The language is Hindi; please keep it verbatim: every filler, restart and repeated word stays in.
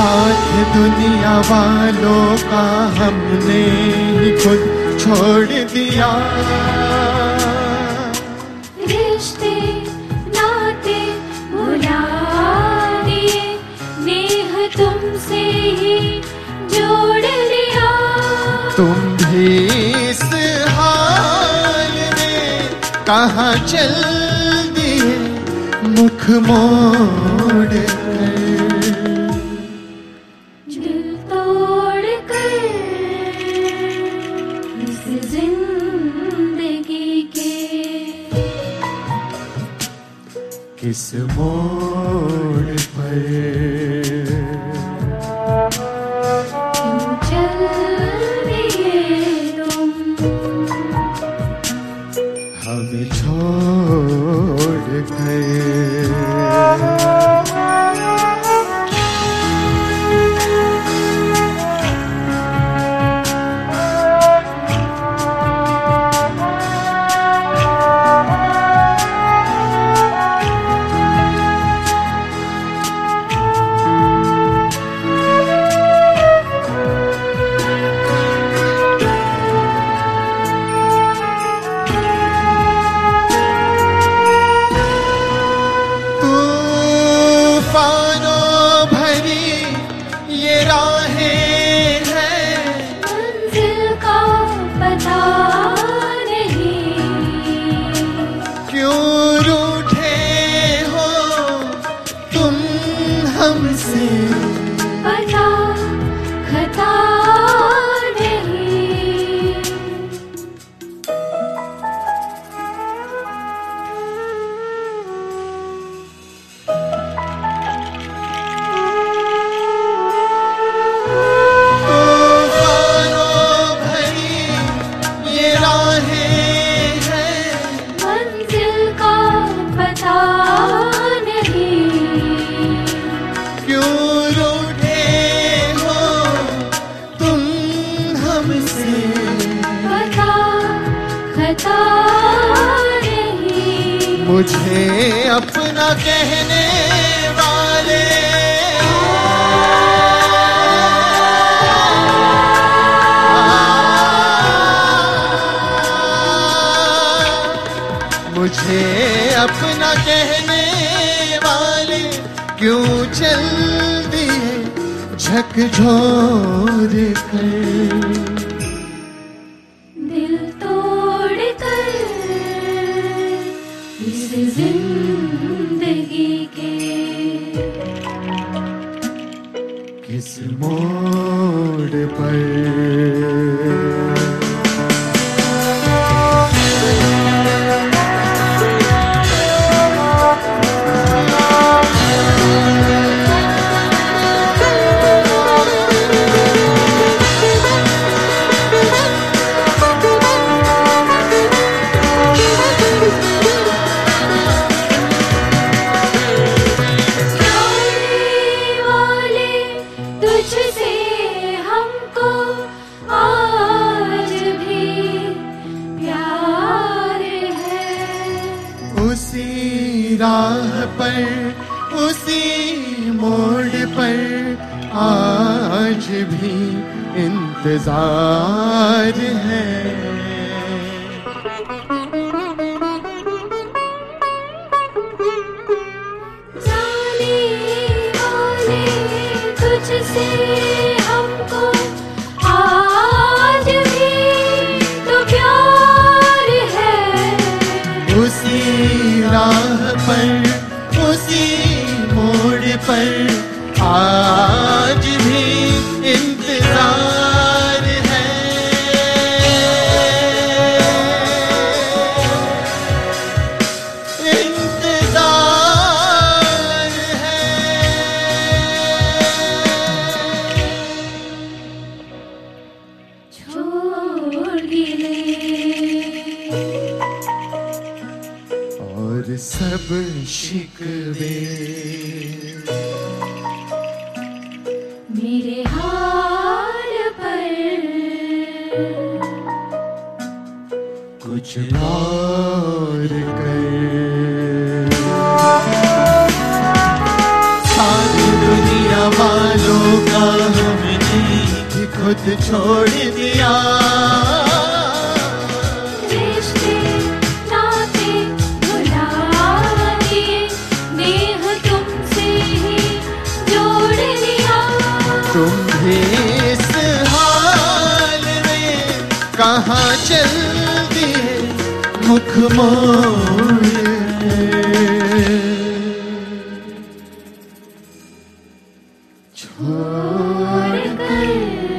साथ दुनिया वालों का हमने ही खुद छोड़ दिया। रिश्ते नाते भुला दिए, नेह तुमसे ही जोड़ लिया। तुम भी इस हाल में कहाँ चल दिए, मुख मोड़ कर किस मोड़ पर चल दिए तुम, हमें छोड़ गए। पता खता नहीं, तूफानों भरी ये राहें हैं, मंजिल का पता मुझे अपना कहने वाले मुझे अपना कहने वाले क्यों चल दिए झकझोर कर। जिंदगी के किस मोड़ पर राह पर उसी मोड़ पर आज भी इंतजार है। जाने वाले तुझसे हमको आज भी तो प्यार है। उसी राह पर उसी मोड़ पर आज भी इंतजार है। इंतजार है। छोड़ गिले और सब शिकवे मेरे हाल पर, कुछ और कर। साथ दुनिया वालों खुद छोड़ दिया। कहाँ चल दिए मुख मोड़ छोड़ कर।